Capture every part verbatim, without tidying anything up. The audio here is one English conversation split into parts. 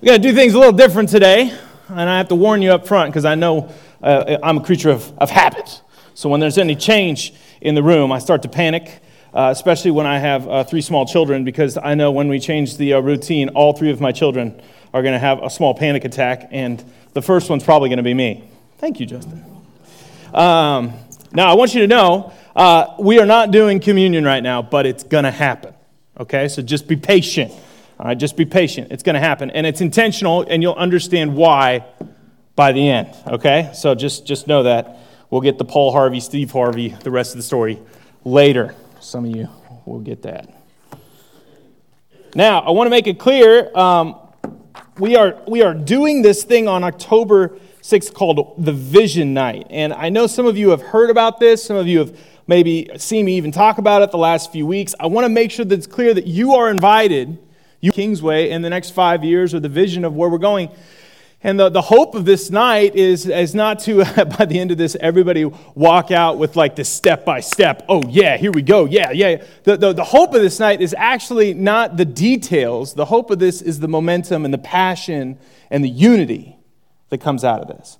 We're going to do things a little different today, and I have to warn you up front because I know uh, I'm a creature of, of habit. So when there's any change in the room, I start to panic, uh, especially when I have uh, three small children, because I know when we change the uh, routine, all three of my children are going to have a small panic attack, and the first one's probably going to be me. Thank you, Justin. Um, now, I want you to know uh, we are not doing communion right now, but it's going to happen. Okay, so just be patient. All right, just be patient. It's going to happen, and it's intentional, and you'll understand why by the end. Okay, so just just know that. We'll get the Paul Harvey, Steve Harvey, the rest of the story later. Some of you will get that. Now, I want to make it clear, um, we are we are doing this thing on October sixth called the Vision Night. And I know some of you have heard about this. Some of you have maybe seen me even talk about it the last few weeks. I want to make sure that it's clear that you are invited, you Kingsway, in the next five years or the vision of where we're going. And the, the hope of this night is, is not to, by the end of this, everybody walk out with like this step-by-step, oh yeah, here we go, yeah, yeah. The, the, the hope of this night is actually not the details. The hope of this is the momentum and the passion and the unity that comes out of this.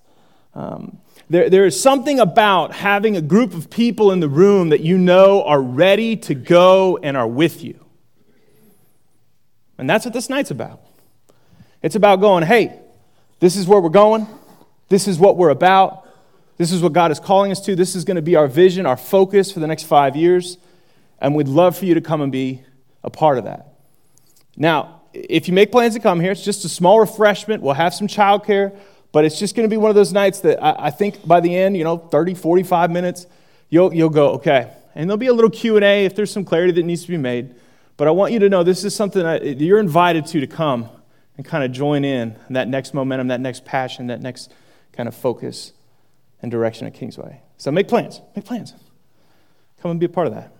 Um, there, there is something about having a group of people in the room that you know are ready to go and are with you. And that's what this night's about. It's about going, hey, this is where we're going. This is what we're about. This is what God is calling us to. This is going to be our vision, our focus for the next five years. And we'd love for you to come and be a part of that. Now, if you make plans to come here, it's just a small refreshment. We'll have some childcare, but it's just going to be one of those nights that I, I think by the end, you know, thirty, forty-five minutes, you'll, you'll go, okay. And there'll be a little Q and A if there's some clarity that needs to be made. But I want you to know this is something that you're invited to to come and kind of join in that next momentum, that next passion, that next kind of focus and direction at Kingsway. So make plans. Make plans. Come and be a part of that.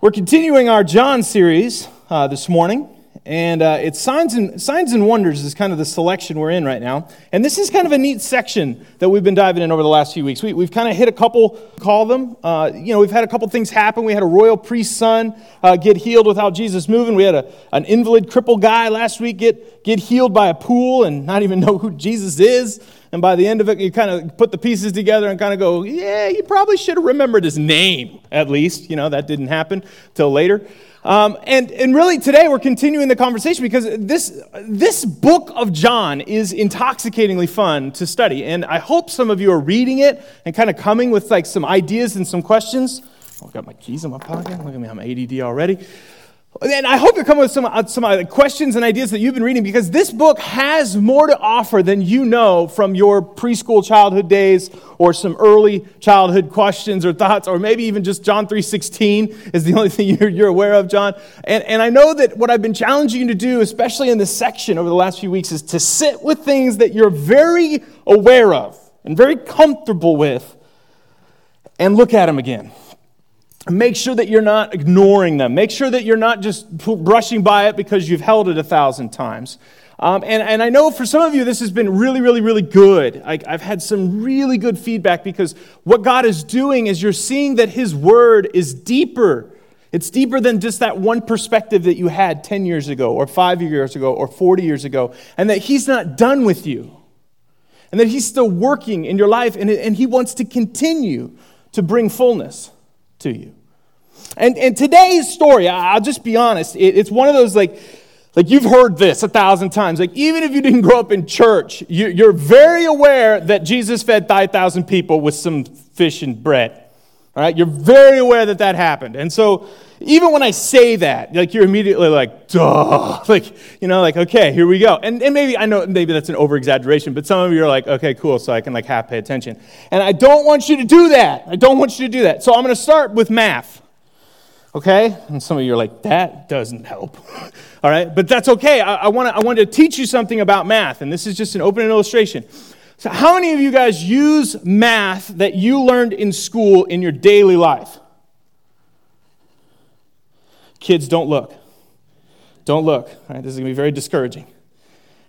We're continuing our John series uh, this morning, and uh, it's Signs and Signs and Wonders is kind of the selection we're in right now. And this is kind of a neat section that we've been diving in over the last few weeks. We, we've kind of hit a couple, call them, uh, you know, we've had a couple things happen. We had a royal priest's son uh, get healed without Jesus moving. We had a, an invalid, crippled guy last week get, get healed by a pool and not even know who Jesus is. And by the end of it, you kind of put the pieces together and kind of go, yeah, you probably should have remembered his name, at least. You know, that didn't happen till later. Um, and, and really today we're continuing the conversation because this, this book of John is intoxicatingly fun to study. And I hope some of you are reading it and kind of coming with like some ideas and some questions. Oh, I've got my keys in my pocket. Look at me, I'm A D D already. And I hope you're coming with some, some questions and ideas that you've been reading because this book has more to offer than you know from your preschool childhood days or some early childhood questions or thoughts or maybe even just John three sixteen is the only thing you're, you're aware of, John. And, and I know that what I've been challenging you to do, especially in this section over the last few weeks, is to sit with things that you're very aware of and very comfortable with and look at them again. Make sure that you're not ignoring them. Make sure that you're not just brushing by it because you've held it a thousand times. Um, and, and I know for some of you, this has been really, really, really good. I, I've had some really good feedback because what God is doing is you're seeing that his word is deeper. It's deeper than just that one perspective that you had ten years ago or five years ago or forty years ago. And that he's not done with you. And that he's still working in your life. And, and he wants to continue to bring fullness to you. And and today's story, I'll just be honest, it, it's one of those like, like you've heard this a thousand times. Like even if you didn't grow up in church, you, you're very aware that Jesus fed five thousand people with some fish and bread. All right, you're very aware that that happened. And so even when I say that, like you're immediately like, duh, like, you know, like, okay, here we go. And and maybe, I know, maybe that's an over-exaggeration, but some of you are like, okay, cool, so I can like half pay attention. And I don't want you to do that. I don't want you to do that. So I'm going to start with math, okay? And some of you are like, that doesn't help, all right? But that's okay. I, I want to I want to teach you something about math, and this is just an open illustration. So how many of you guys use math that you learned in school in your daily life? Kids, don't look. Don't look. All right, this is going to be very discouraging.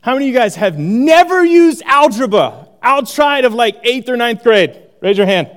How many of you guys have never used algebra outside of like eighth or ninth grade? Raise your hand.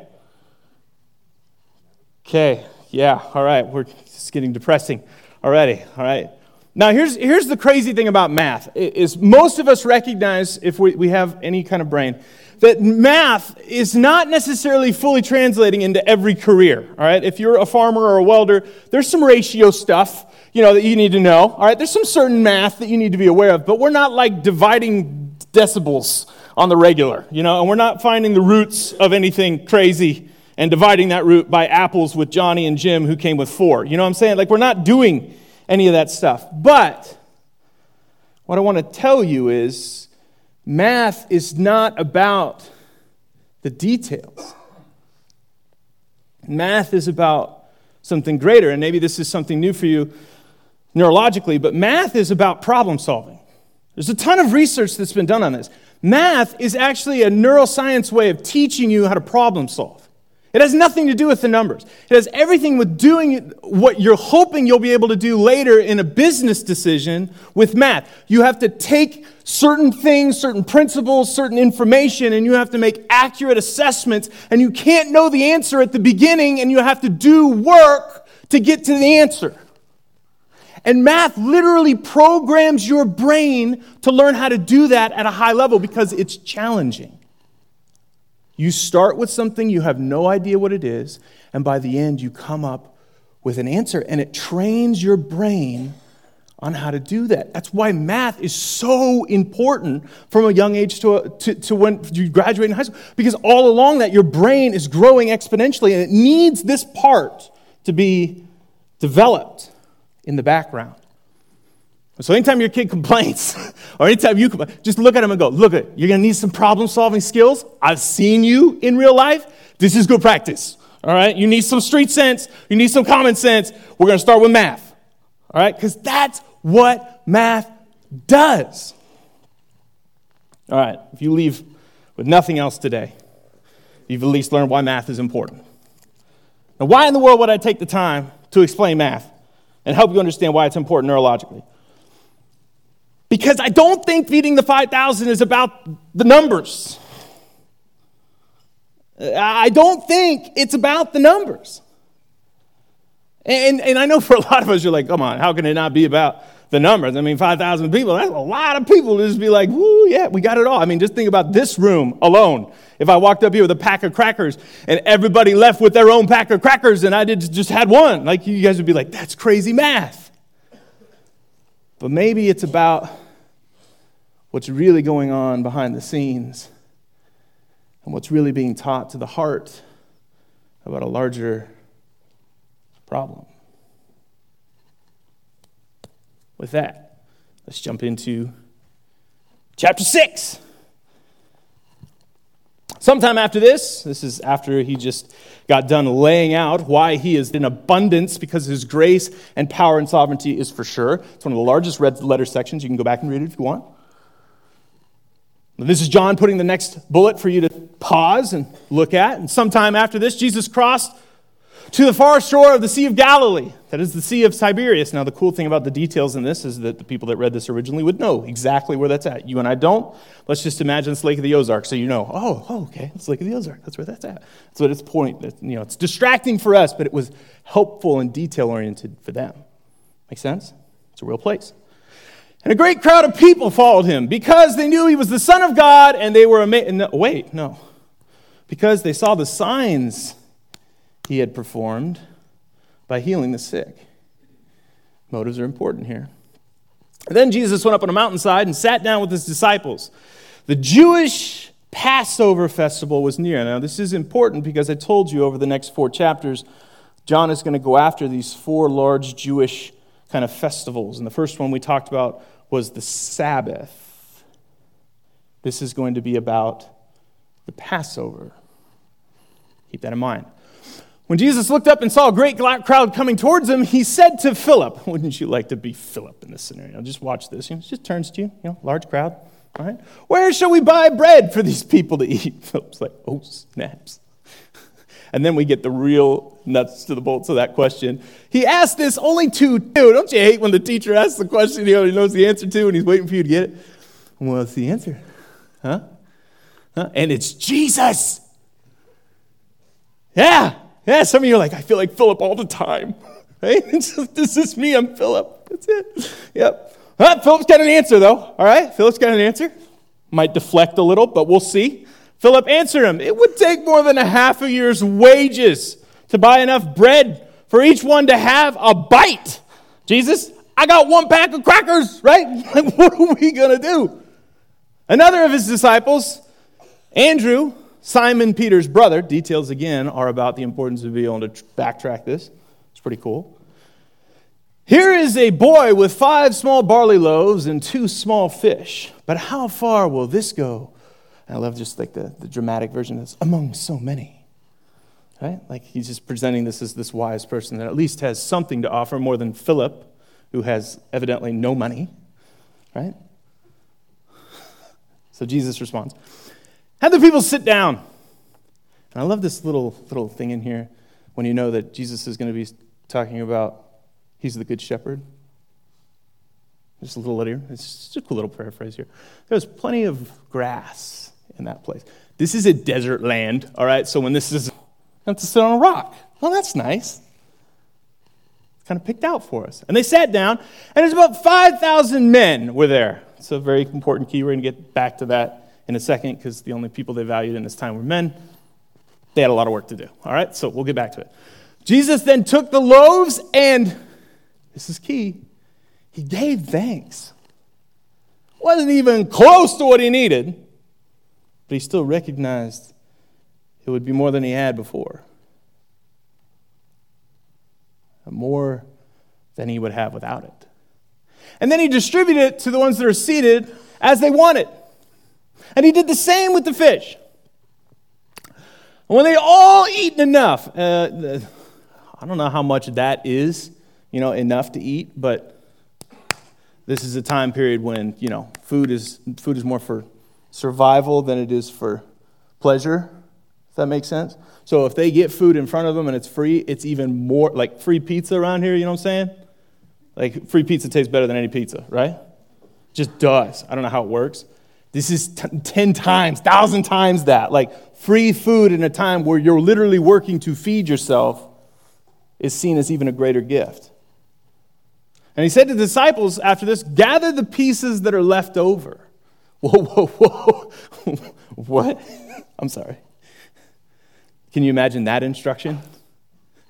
Okay, yeah, all right. We're just getting depressing already, all right. Now, here's here's the crazy thing about math, is most of us recognize, if we, we have any kind of brain, that math is not necessarily fully translating into every career, all right? If you're a farmer or a welder, there's some ratio stuff, you know, that you need to know, all right? There's some certain math that you need to be aware of, but we're not, like, dividing decibels on the regular, you know, and we're not finding the roots of anything crazy and dividing that root by apples with Johnny and Jim, who came with four, you know what I'm saying? Like, we're not doing any of that stuff. But what I want to tell you is math is not about the details. Math is about something greater, and maybe this is something new for you neurologically, but math is about problem solving. There's a ton of research that's been done on this. Math is actually a neuroscience way of teaching you how to problem solve. It has nothing to do with the numbers. It has everything with doing what you're hoping you'll be able to do later in a business decision with math. You have to take certain things, certain principles, certain information, and you have to make accurate assessments, and you can't know the answer at the beginning, and you have to do work to get to the answer. And math literally programs your brain to learn how to do that at a high level because it's challenging. You start with something, you have no idea what it is, and by the end you come up with an answer, and it trains your brain on how to do that. That's why math is so important from a young age to, a, to, to when you graduate in high school, because all along that your brain is growing exponentially, and it needs this part to be developed in the background. So anytime your kid complains, or anytime you complain, just look at him and go, look, it, you're going to need some problem-solving skills. I've seen you in real life. This is good practice, all right? You need some street sense. You need some common sense. We're going to start with math, all right? Because that's what math does. All right, if you leave with nothing else today, you've at least learned why math is important. Now, why in the world would I take the time to explain math and help you understand why it's important neurologically? Because I don't think feeding the five thousand is about the numbers. I don't think it's about the numbers. And and I know for a lot of us, you're like, come on, how can it not be about the numbers? I mean, five thousand people, that's a lot of people to just be like, woo, yeah, we got it all. I mean, just think about this room alone. If I walked up here with a pack of crackers and everybody left with their own pack of crackers and I did just had one, like you guys would be like, that's crazy math. But maybe it's about what's really going on behind the scenes and what's really being taught to the heart about a larger problem. With that, let's jump into chapter six. Sometime after this, this is after he just got done laying out why he is in abundance because his grace and power and sovereignty is for sure. It's one of the largest red letter sections. You can go back and read it if you want. And this is John putting the next bullet for you to pause and look at. And sometime after this, Jesus crossed to the far shore of the Sea of Galilee. That is the Sea of Tiberias. Now, the cool thing about the details in this is that the people that read this originally would know exactly where that's at. You and I don't. Let's just imagine it's Lake of the Ozark, so you know, oh, oh okay, it's Lake of the Ozark. That's where that's at. That's what its point. It, you know, it's distracting for us, but it was helpful and detail-oriented for them. Make sense? It's a real place. And a great crowd of people followed him because they knew he was the Son of God, and they were amazed. No, wait, no. Because they saw the signs he had performed by healing the sick. Motives are important here. And then Jesus went up on a mountainside and sat down with his disciples. The Jewish Passover festival was near. Now, this is important because I told you over the next four chapters, John is going to go after these four large Jewish kind of festivals. And the first one we talked about was the Sabbath. This is going to be about the Passover. Keep that in mind. When Jesus looked up and saw a great crowd coming towards him, he said to Philip, wouldn't you like to be Philip in this scenario? Just watch this. He just turns to you, you know, large crowd, all right? Where shall we buy bread for these people to eat? Philip's like, oh, snaps. And then we get the real nuts to the bolts of that question. He asked this only to do. Don't you hate when the teacher asks the question he already knows the answer to and he's waiting for you to get it? Well, it's the answer. Huh? Huh? And it's Jesus. Yeah. Yeah, some of you are like, I feel like Philip all the time, right? This is me, I'm Philip. That's it. Yep. Huh, Philip's got an answer, though. All right, Philip's got an answer. Might deflect a little, but we'll see. Philip answered him, it would take more than a half a year's wages to buy enough bread for each one to have a bite. Jesus, I got one pack of crackers, right? Like, what are we going to do? Another of his disciples, Andrew, Simon Peter's brother, details again are about the importance of being able to backtrack this. It's pretty cool. Here is a boy with five small barley loaves and two small fish. But how far will this go? And I love just like the, the dramatic version of this. Among so many. Right? Like he's just presenting this as this wise person that at least has something to offer more than Philip, who has evidently no money. Right? So Jesus responds. Have the people sit down. And I love this little little thing in here when you know that Jesus is going to be talking about He's the good shepherd. Just a little later. It's just a cool little paraphrase here. There was plenty of grass in that place. This is a desert land, all right? So when this is, I have to sit on a rock. Well, that's nice. It's kind of picked out for us. And they sat down, and there's about five thousand men were there. It's a very important key. We're going to get back to that in a second because the only people they valued in this time were men. They had a lot of work to do, all right? So we'll get back to it. Jesus then took the loaves and... This is key. He gave thanks. Wasn't even close to what he needed, but he still recognized it would be more than he had before. More than he would have without it. And then he distributed it to the ones that are seated as they wanted. And he did the same with the fish. And when they all eaten enough, uh, I don't know how much that is. You know, enough to eat, but this is a time period when, you know, food is food is more for survival than it is for pleasure, if that makes sense. So if they get food in front of them and it's free, it's even more, like free pizza around here, you know what I'm saying? Like, free pizza tastes better than any pizza, right? It just does. I don't know how it works. This is t- ten times, thousand times that. Like, free food in a time where you're literally working to feed yourself is seen as even a greater gift. And he said to the disciples after this, gather the pieces that are left over. Whoa, whoa, whoa. What? I'm sorry. Can you imagine that instruction?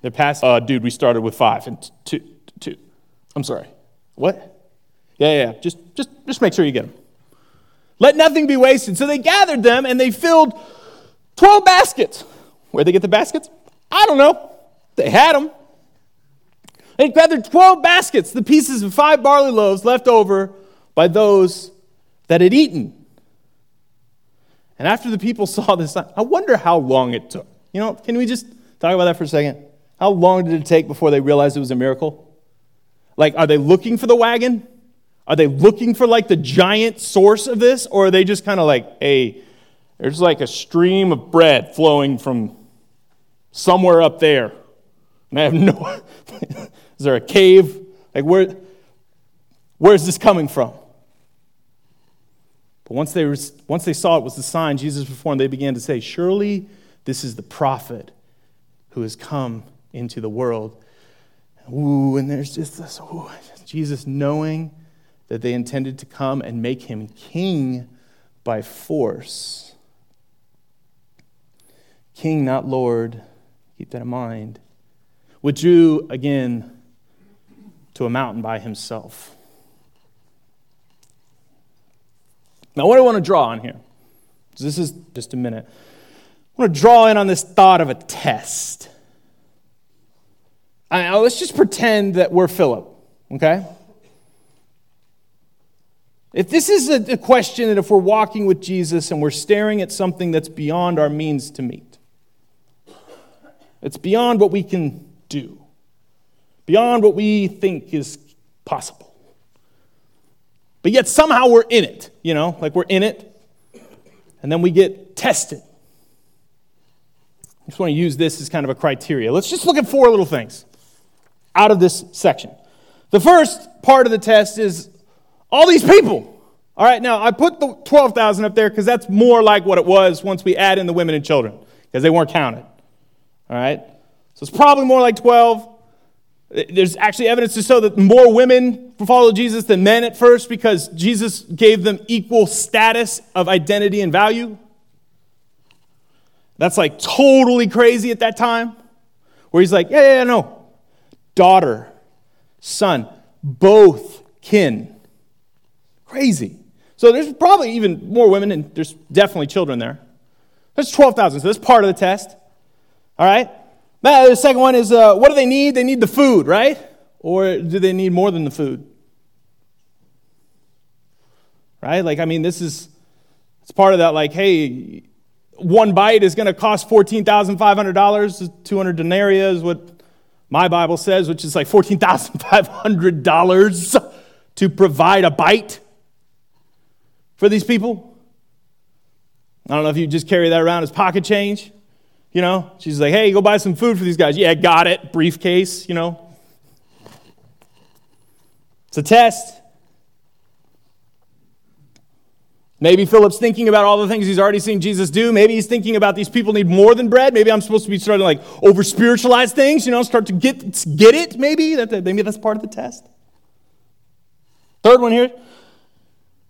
They're passing, uh, dude, we started with five and two, two. I'm sorry. What? Yeah, yeah, yeah. Just, just, just make sure you get them. Let nothing be wasted. So they gathered them and they filled twelve baskets. Where'd they get the baskets? I don't know. They had them. They gathered twelve baskets, the pieces of five barley loaves left over by those that had eaten. And after the people saw this, I wonder how long it took. You know, can we just talk about that for a second? How long did it take before they realized it was a miracle? Like, are they looking for the wagon? Are they looking for, like, the giant source of this? Or are they just kind of like, hey, there's like a stream of bread flowing from somewhere up there. And I have no... Is there a cave? Like, where, where is this coming from? But once they, once they saw it was the sign Jesus performed, they began to say, surely this is the prophet who has come into the world. Ooh, and there's just this... Ooh, Jesus knowing that they intended to come and make him king by force. King, not Lord. Keep that in mind. Withdrew again to a mountain by himself. Now, what do I want to draw on here? This is just a minute. I want to draw in on this thought of a test. I, let's just pretend that we're Philip, okay? If this is a, a question that if we're walking with Jesus and we're staring at something that's beyond our means to meet, it's beyond what we can do, beyond what we think is possible. But yet somehow we're in it, you know, like we're in it, and then we get tested. I just want to use this as kind of a criteria. Let's just look at four little things out of this section. The first part of the test is all these people. All right, now I put the twelve thousand up there because that's more like what it was once we add in the women and children because they weren't counted. All right? So it's probably more like twelve. There's actually evidence to show that more women followed Jesus than men at first because Jesus gave them equal status of identity and value. That's like totally crazy at that time, where he's like, yeah, yeah, yeah, no. Daughter, son, both kin. Crazy. So there's probably even more women, and there's definitely children there. There's twelve thousand, so that's part of the test. All right? Now, the second one is, uh, what do they need? They need the food, right? Or do they need more than the food? Right? Like, I mean, this is, it's part of that, like, hey, one bite is going to cost fourteen thousand five hundred dollars. two hundred denarii is what my Bible says, which is like fourteen thousand five hundred dollars to provide a bite for these people. I don't know if you just carry that around as pocket change. You know, she's like, hey, go buy some food for these guys. Yeah, got it. Briefcase, you know. It's a test. Maybe Philip's thinking about all the things he's already seen Jesus do. Maybe he's thinking about these people need more than bread. Maybe I'm supposed to be starting to like over-spiritualize things, you know, start to get, get it, maybe. That, maybe that's part of the test. Third one here.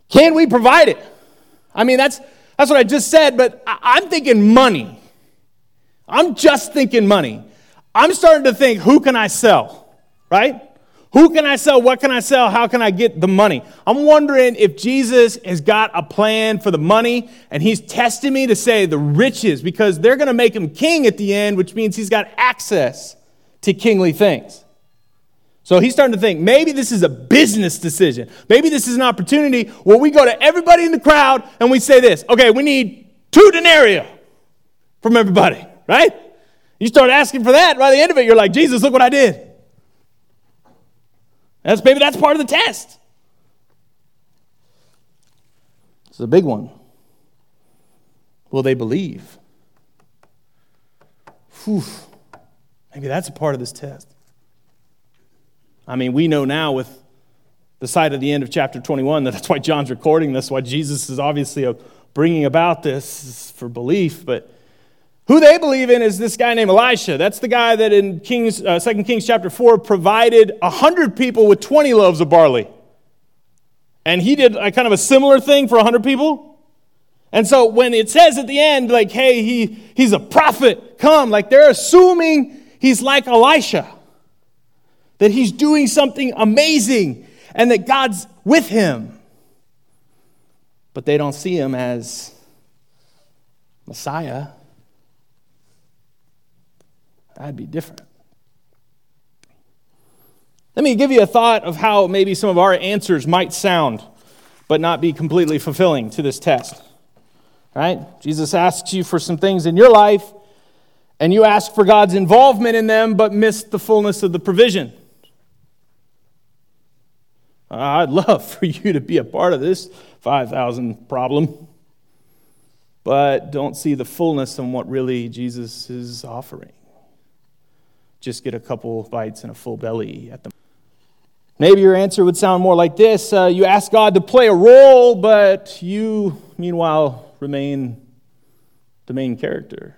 Can we provide it? I mean, that's that's what I just said, but I, I'm thinking money. I'm just thinking money. I'm starting to think, who can I sell, right? Who can I sell? What can I sell? How can I get the money? I'm wondering if Jesus has got a plan for the money, and he's testing me to say the riches, because they're going to make him king at the end, which means he's got access to kingly things. So he's starting to think, maybe this is a business decision. Maybe this is an opportunity where we go to everybody in the crowd and we say this, okay, we need two denarii from everybody, right? You start asking for that, by the end of it, you're like, Jesus, look what I did. That's, maybe that's part of the test. It's a big one. Will they believe? Whew. Maybe that's a part of this test. I mean, we know now with the sight of the end of chapter twenty-one that that's why John's recording this, why Jesus is obviously bringing about this for belief, but who they believe in is this guy named Elisha. That's the guy that in Kings, uh, Second Kings chapter four provided one hundred people with twenty loaves of barley. And he did a kind of a similar thing for one hundred people. And so when it says at the end, like, hey, he he's a prophet, come, like they're assuming he's like Elisha, that he's doing something amazing and that God's with him. But they don't see him as Messiah. I'd be different. Let me give you a thought of how maybe some of our answers might sound, but not be completely fulfilling to this test. All right? Jesus asks you for some things in your life, and you ask for God's involvement in them, but miss the fullness of the provision. I'd love for you to be a part of this five thousand problem, but don't see the fullness in what really Jesus is offering. Just get a couple bites and a full belly at the. Maybe your answer would sound more like this. Uh, you ask God to play a role, but you, meanwhile, remain the main character.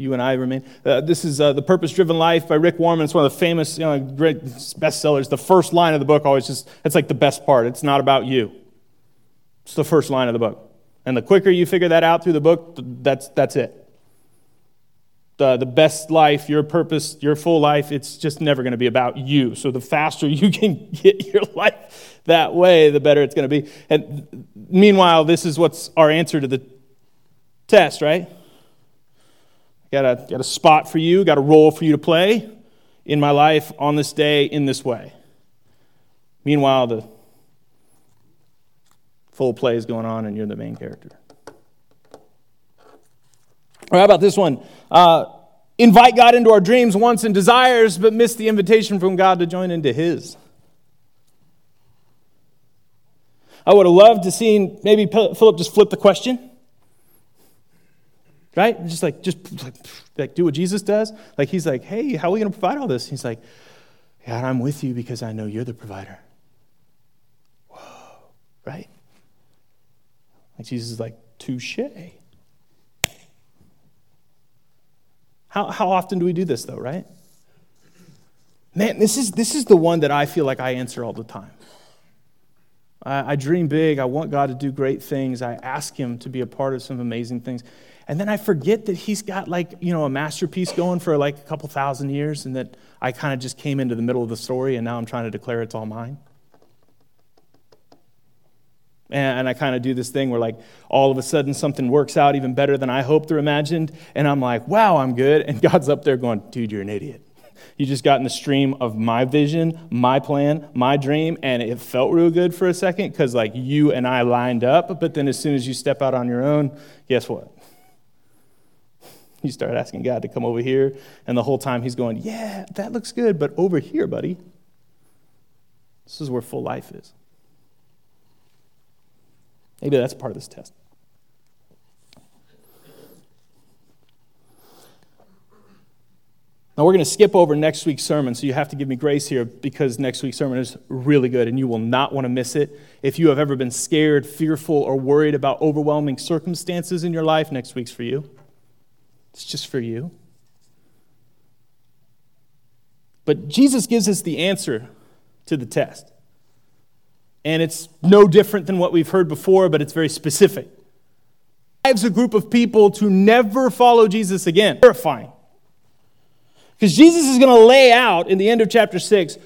You and I remain. Uh, this is uh, The Purpose Driven Life by Rick Warren. It's one of the famous, you know, great bestsellers. The first line of the book always just, it's like the best part. It's not about you. It's the first line of the book. And the quicker you figure that out through the book, that's that's it. The, the best life, your purpose, your full life, it's just never going to be about you. So the faster you can get your life that way, the better it's going to be. And meanwhile, this is what's our answer to the test, right? Got a, got a spot for you, got a role for you to play in my life on this day in this way. Meanwhile, the full play is going on, and you're the main character. All right, how about this one? Uh, invite God into our dreams, wants, and desires, but miss the invitation from God to join into His. I would have loved to see maybe Philip just flip the question, right? Just like just like, like do what Jesus does. Like he's like, hey, how are we going to provide all this? And he's like, God, I'm with you because I know you're the provider. Whoa, right? Like Jesus is like, touche. How how often do we do this though, right? Man, this is this is the one that I feel like I answer all the time. I, I dream big. I want God to do great things. I ask him to be a part of some amazing things. And then I forget that he's got like, you know, a masterpiece going for like a couple thousand years and that I kind of just came into the middle of the story and now I'm trying to declare it's all mine. And, and I kind of do this thing where like all of a sudden something works out even better than I hoped or imagined. And I'm like, wow, I'm good. And God's up there going, dude, you're an idiot. You just got in the stream of my vision, my plan, my dream, and it felt real good for a second because like you and I lined up, but then as soon as you step out on your own, guess what? You start asking God to come over here, and the whole time he's going, yeah, that looks good, but over here, buddy. This is where full life is. Maybe that's part of this test. Now, we're going to skip over next week's sermon, so you have to give me grace here because next week's sermon is really good, and you will not want to miss it. If you have ever been scared, fearful, or worried about overwhelming circumstances in your life, next week's for you. It's just for you. But Jesus gives us the answer to the test, and it's no different than what we've heard before, but it's very specific. He drives a group of people to never follow Jesus again. Terrifying. Because Jesus is going to lay out in the end of chapter six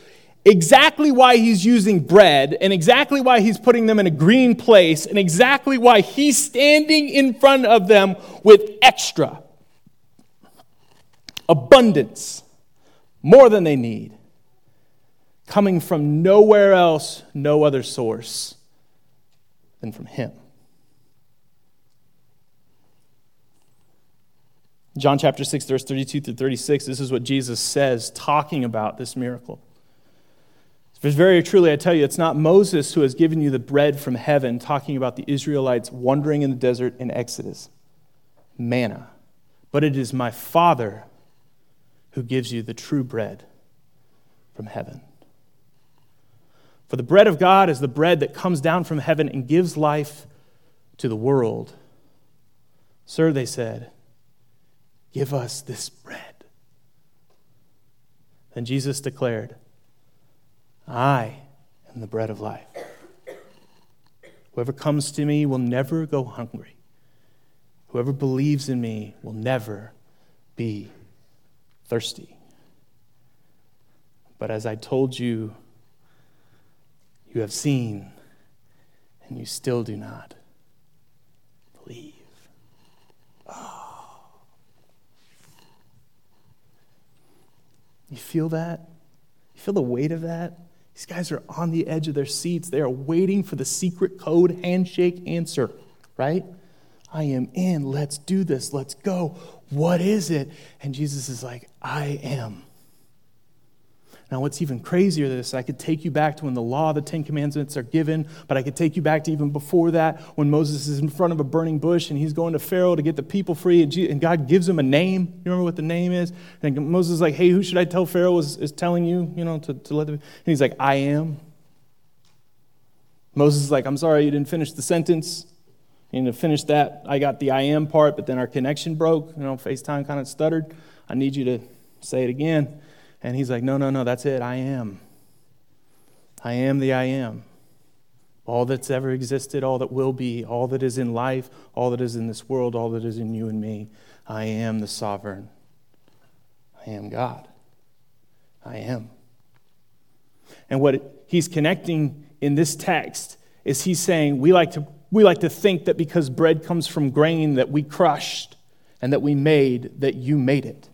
exactly why he's using bread and exactly why he's putting them in a green place and exactly why he's standing in front of them with extra, abundance, more than they need, coming from nowhere else, no other source than from him. John chapter six, verse thirty-two through thirty-six, this is what Jesus says, talking about this miracle. Very truly, I tell you, it's not Moses who has given you the bread from heaven, talking about the Israelites wandering in the desert in Exodus, manna. But it is my Father who gives you the true bread from heaven. For the bread of God is the bread that comes down from heaven and gives life to the world. Sir, they said, give us this bread. Then Jesus declared, I am the bread of life. Whoever comes to me will never go hungry. Whoever believes in me will never be thirsty. But as I told you, you have seen, and you still do not believe. Oh. You feel that? You feel the weight of that? These guys are on the edge of their seats. They are waiting for the secret code handshake answer, right? I am in. Let's do this. Let's go. What is it? And Jesus is like, I am. Now, what's even crazier than this, I could take you back to when the law, the Ten Commandments are given, but I could take you back to even before that when Moses is in front of a burning bush and he's going to Pharaoh to get the people free, and God gives him a name. You remember what the name is? And Moses is like, hey, who should I tell Pharaoh is, is telling you, you know, to, to let them? And he's like, I am. Moses is like, I'm sorry, you didn't finish the sentence. And to finish that, I got the I am part, but then our connection broke. You know, FaceTime kind of stuttered. I need you to say it again. And he's like, no, no, no, that's it. I am. I am the I am. All that's ever existed, all that will be, all that is in life, all that is in this world, all that is in you and me. I am the sovereign. I am God. I am. And what he's connecting in this text is he's saying, we like to we like to think that because bread comes from grain that we crushed and that we made, that you made it.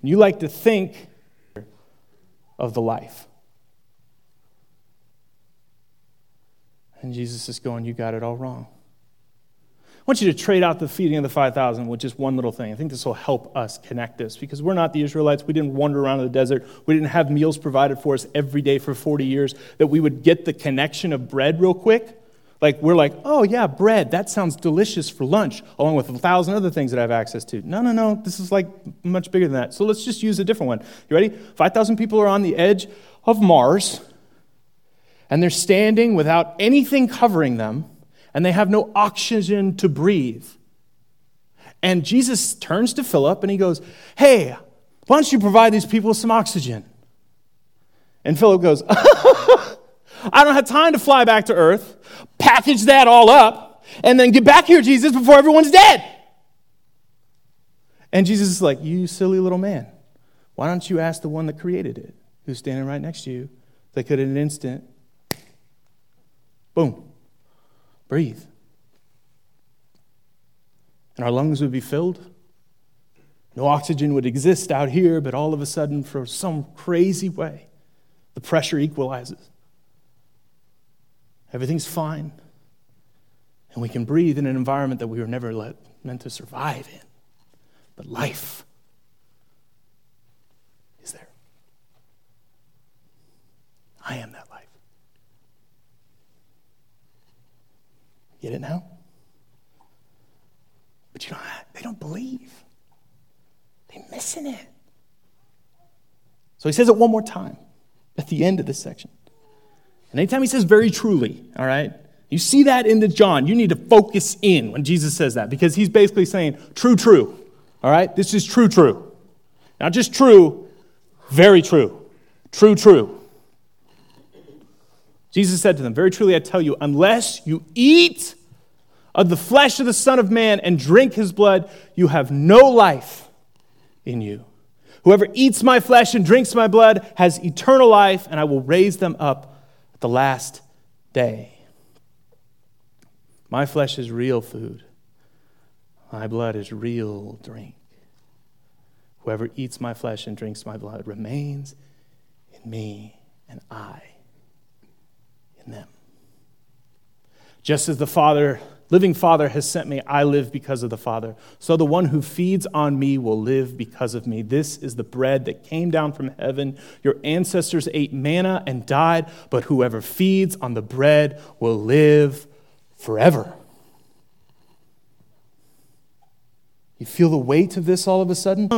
You like to think of the life. And Jesus is going, you got it all wrong. I want you to trade out the feeding of the five thousand with just one little thing. I think this will help us connect this because we're not the Israelites. We didn't wander around in the desert. We didn't have meals provided for us every day for forty years that we would get the connection of bread real quick. Like we're like, oh yeah, bread, that sounds delicious for lunch, along with a thousand other things that I have access to. No, no, no, this is like much bigger than that. So let's just use a different one. You ready? five thousand people are on the edge of Mars, and they're standing without anything covering them, and they have no oxygen to breathe. And Jesus turns to Philip and he goes, hey, why don't you provide these people with some oxygen? And Philip goes, I don't have time to fly back to earth, package that all up, and then get back here, Jesus, before everyone's dead. And Jesus is like, you silly little man. Why don't you ask the one that created it, who's standing right next to you, that could in an instant, boom, breathe. And our lungs would be filled. No oxygen would exist out here, but all of a sudden, for some crazy way, the pressure equalizes. Everything's fine. And we can breathe in an environment that we were never let, meant to survive in. But life is there. I am that life. Get it now? But you know, they don't believe. They're missing it. So he says it one more time at the end of this section. And anytime he says very truly, all right, you see that in the John. You need to focus in when Jesus says that, because he's basically saying true, true. All right, this is true, true. Not just true, very true. True, true. Jesus said to them, very truly I tell you, unless you eat of the flesh of the Son of Man and drink his blood, you have no life in you. Whoever eats my flesh and drinks my blood has eternal life, and I will raise them up at the last day. My flesh is real food. My blood is real drink. Whoever eats my flesh and drinks my blood remains in me, and I in them. Just as the Father, living Father, has sent me, I live because of the Father. So the one who feeds on me will live because of me. This is the bread that came down from heaven. Your ancestors ate manna and died, but whoever feeds on the bread will live forever. You feel the weight of this all of a sudden?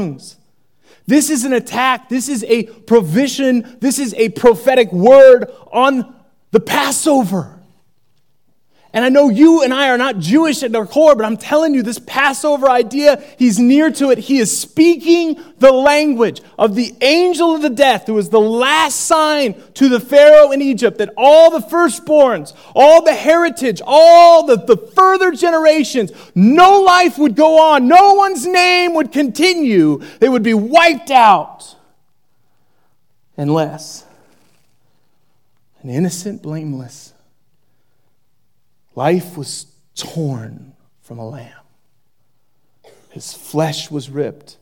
This is an attack. This is a provision. This is a prophetic word on the Passover. And I know you and I are not Jewish at our core, but I'm telling you, this Passover idea, he's near to it. He is speaking the language of the angel of the death, who was the last sign to the Pharaoh in Egypt, that all the firstborns, all the heritage, all the, the further generations, no life would go on. No one's name would continue. They would be wiped out unless an innocent, blameless life was torn from a lamb. His flesh was ripped,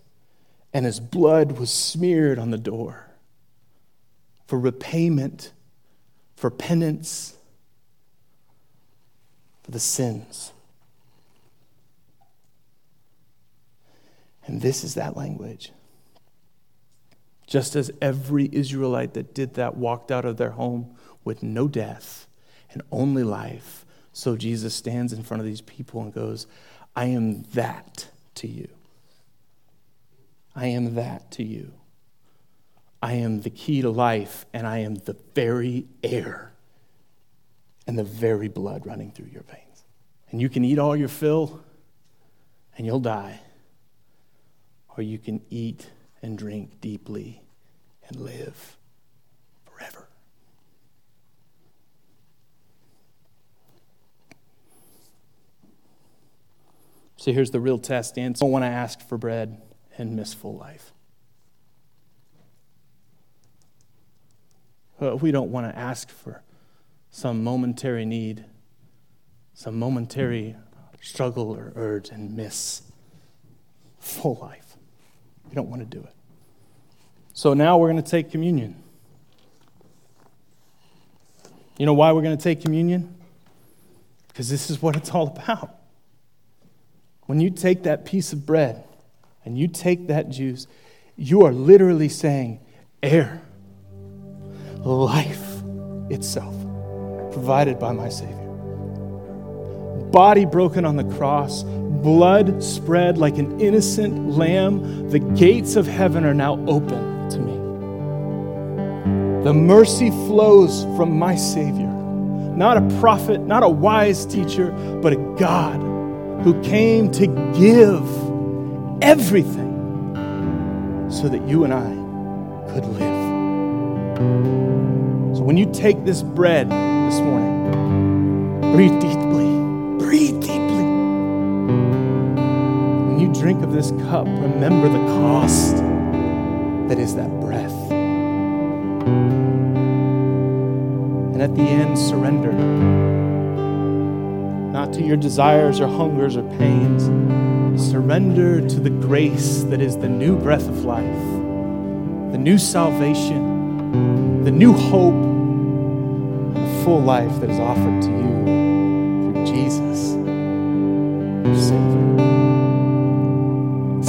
and his blood was smeared on the door for repayment, for penance, for the sins. And this is that language. Just as every Israelite that did that walked out of their home with no death and only life, so Jesus stands in front of these people and goes, I am that to you. I am that to you. I am the key to life, and I am the very air and the very blood running through your veins. And you can eat all your fill, and you'll die. Or you can eat and drink deeply and live forever. So here's the real test answer. No one asked for bread and miss full life. But we don't want to ask for some momentary need, some momentary struggle or urge, and miss full life. We don't want to do it. So now we're going to take communion. You know why we're going to take communion? Because this is what it's all about. When you take that piece of bread and you take that juice, you are literally saying, air, life itself, provided by my Savior. Body broken on the cross, blood spread like an innocent lamb, the gates of heaven are now open to me. The mercy flows from my Savior, not a prophet, not a wise teacher, but a God who came to give everything so that you and I could live. So when you take this bread this morning, breathe deeply, breathe deeply. When you drink of this cup, remember the cost that is that breath. And at the end, surrender. Not to your desires or hungers or pains. Surrender to the grace that is the new breath of life, the new salvation, the new hope, and the full life that is offered to you through Jesus, your Savior.